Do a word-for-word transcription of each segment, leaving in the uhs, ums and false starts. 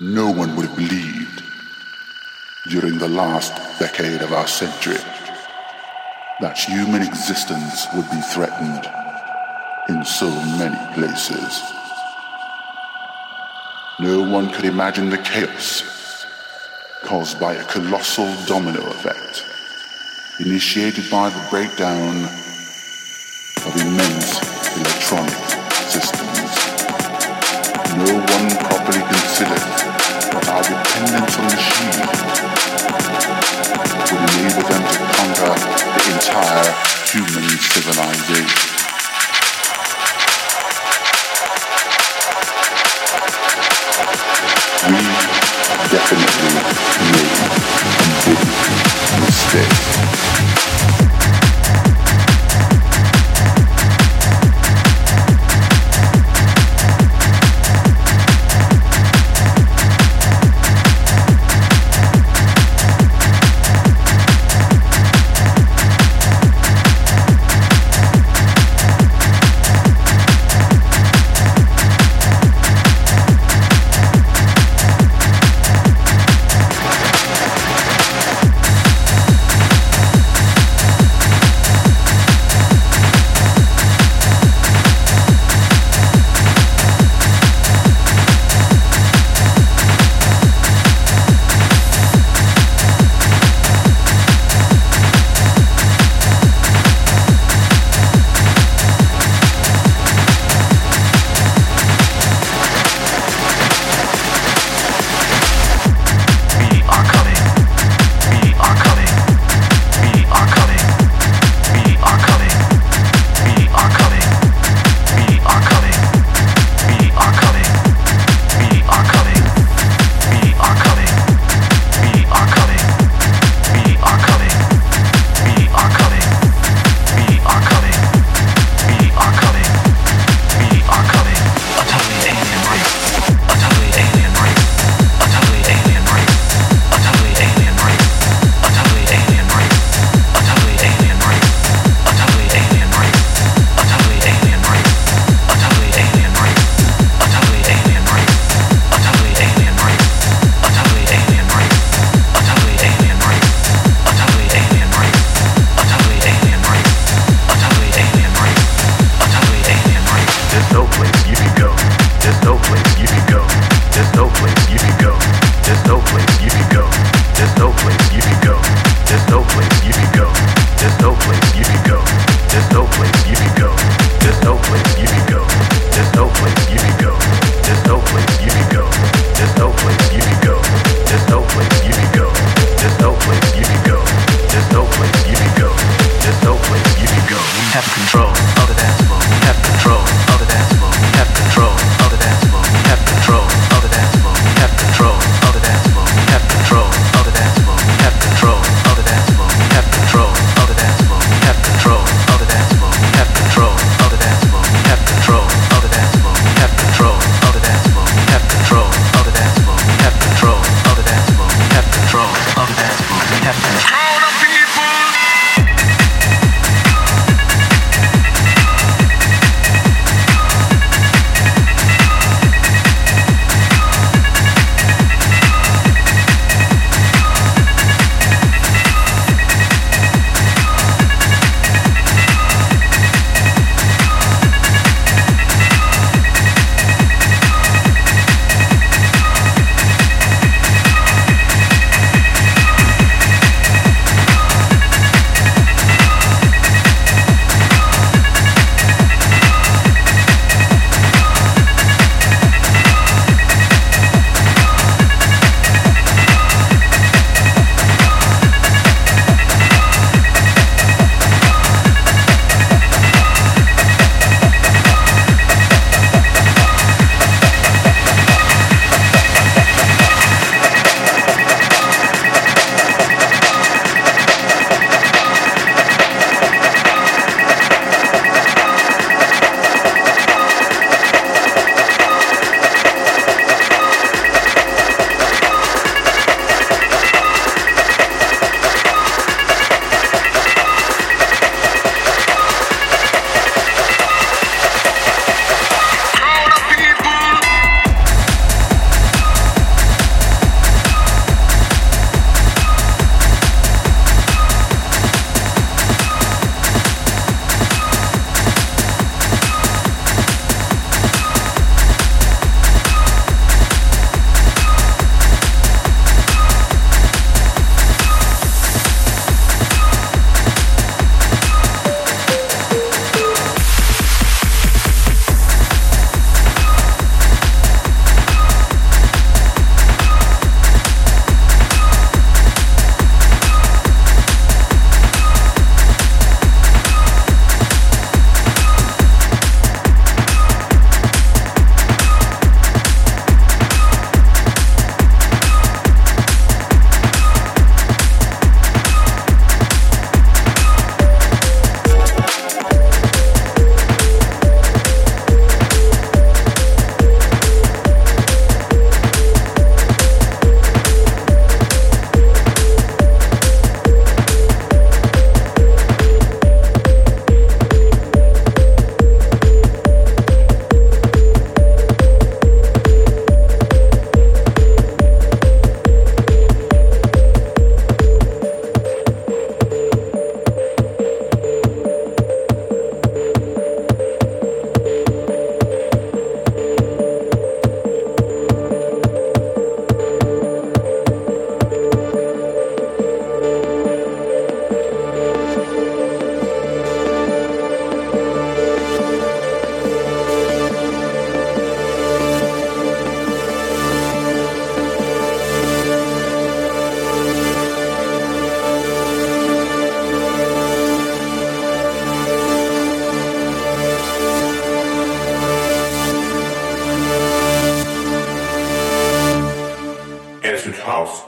No one would have believed during the last decade of our century that human existence would be threatened in so many places. No one could imagine the chaos caused by a colossal domino effect initiated by the breakdown of immense electronic systems. No one properly considered that our dependence on machines would enable them to conquer the entire human civilization. We definitely made a big mistake. acid house.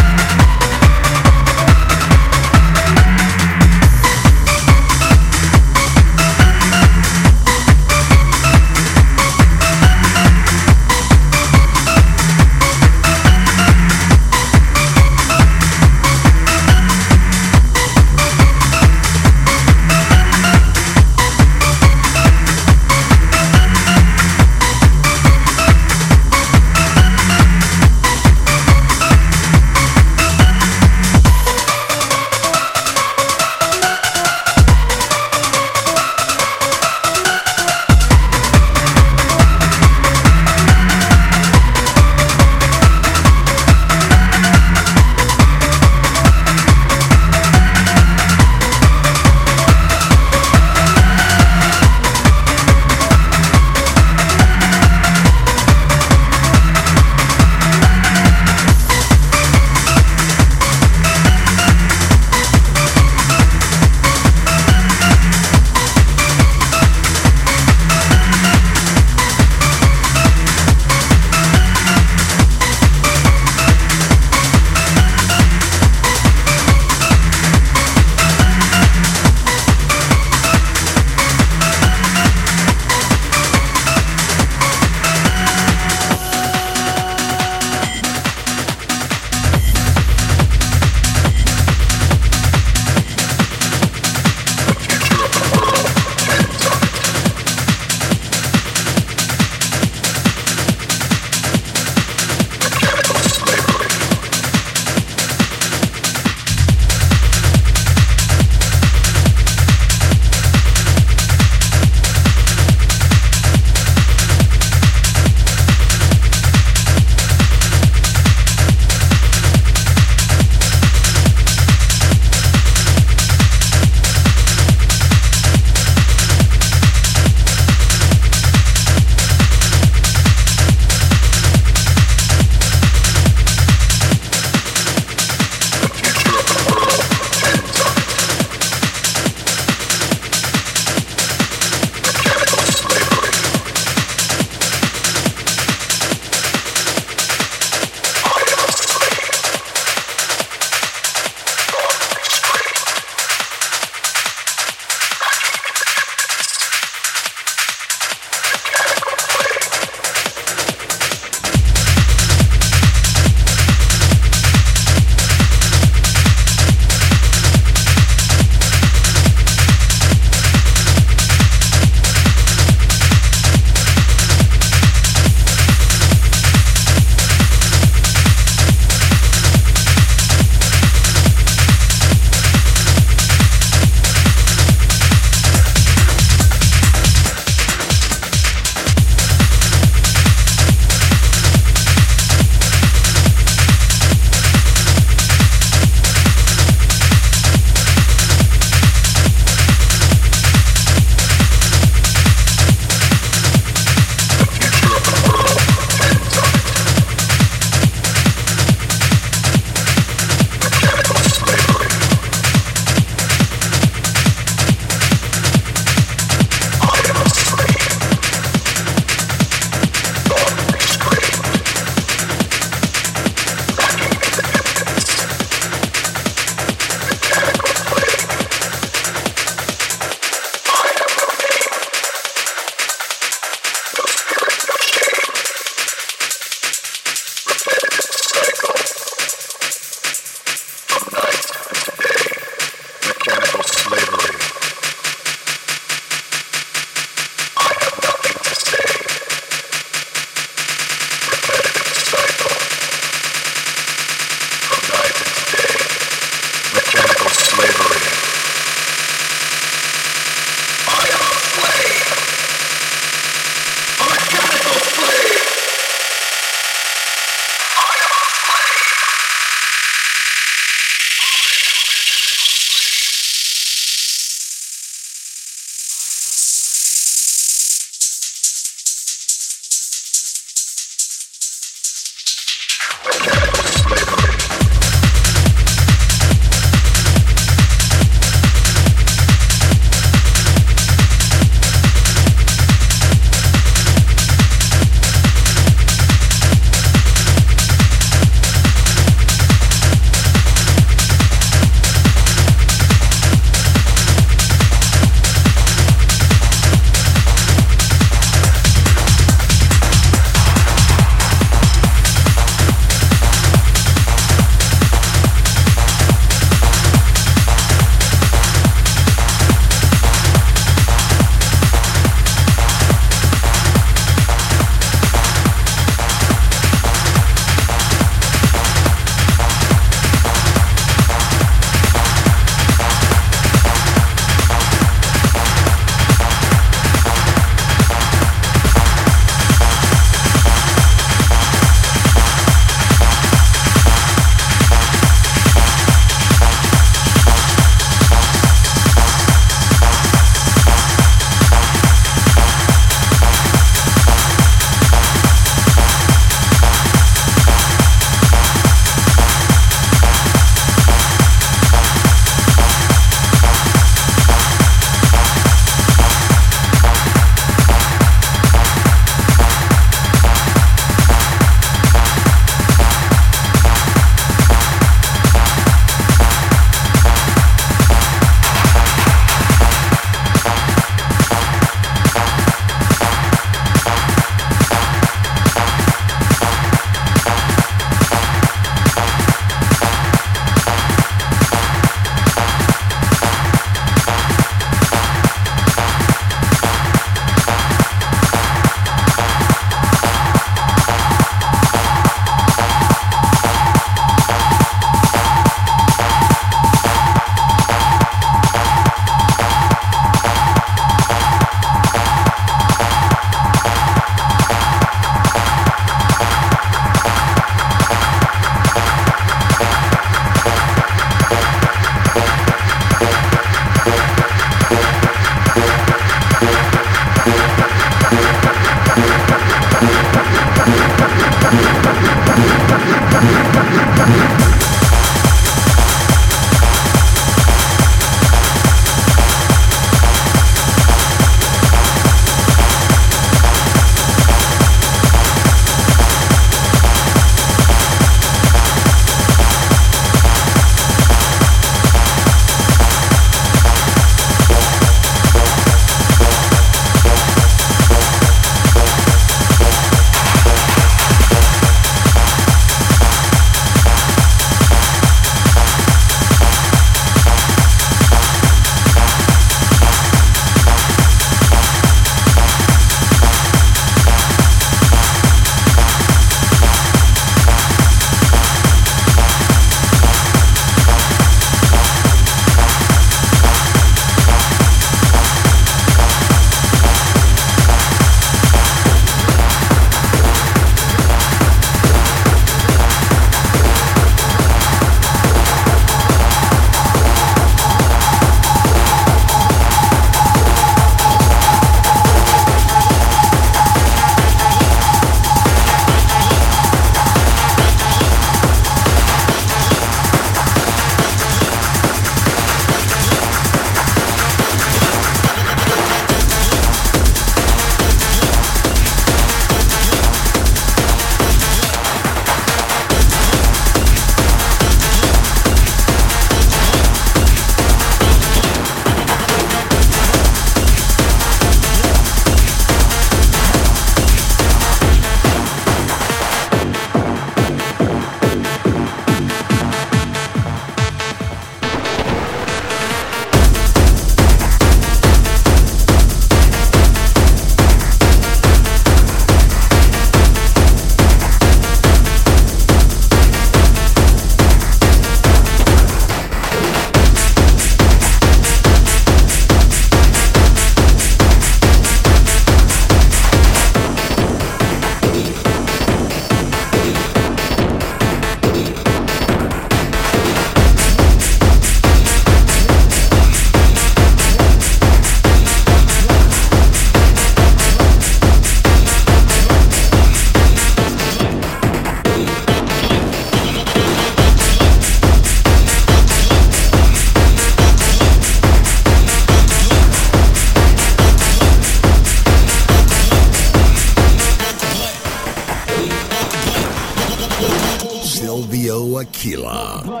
Fabio Aquila. Smoke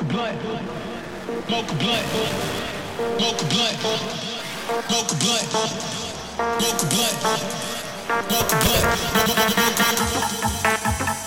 a blunt, smoke a blunt, smoke a blunt, smoke a blunt, smoke a blunt, smoke a blunt, smoke a blunt.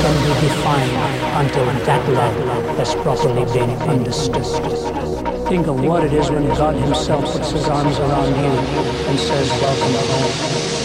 can be defined until that love has properly been understood. Think of what it is when God himself puts his arms around you and says, welcome home.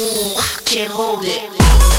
Ooh, I can't hold it.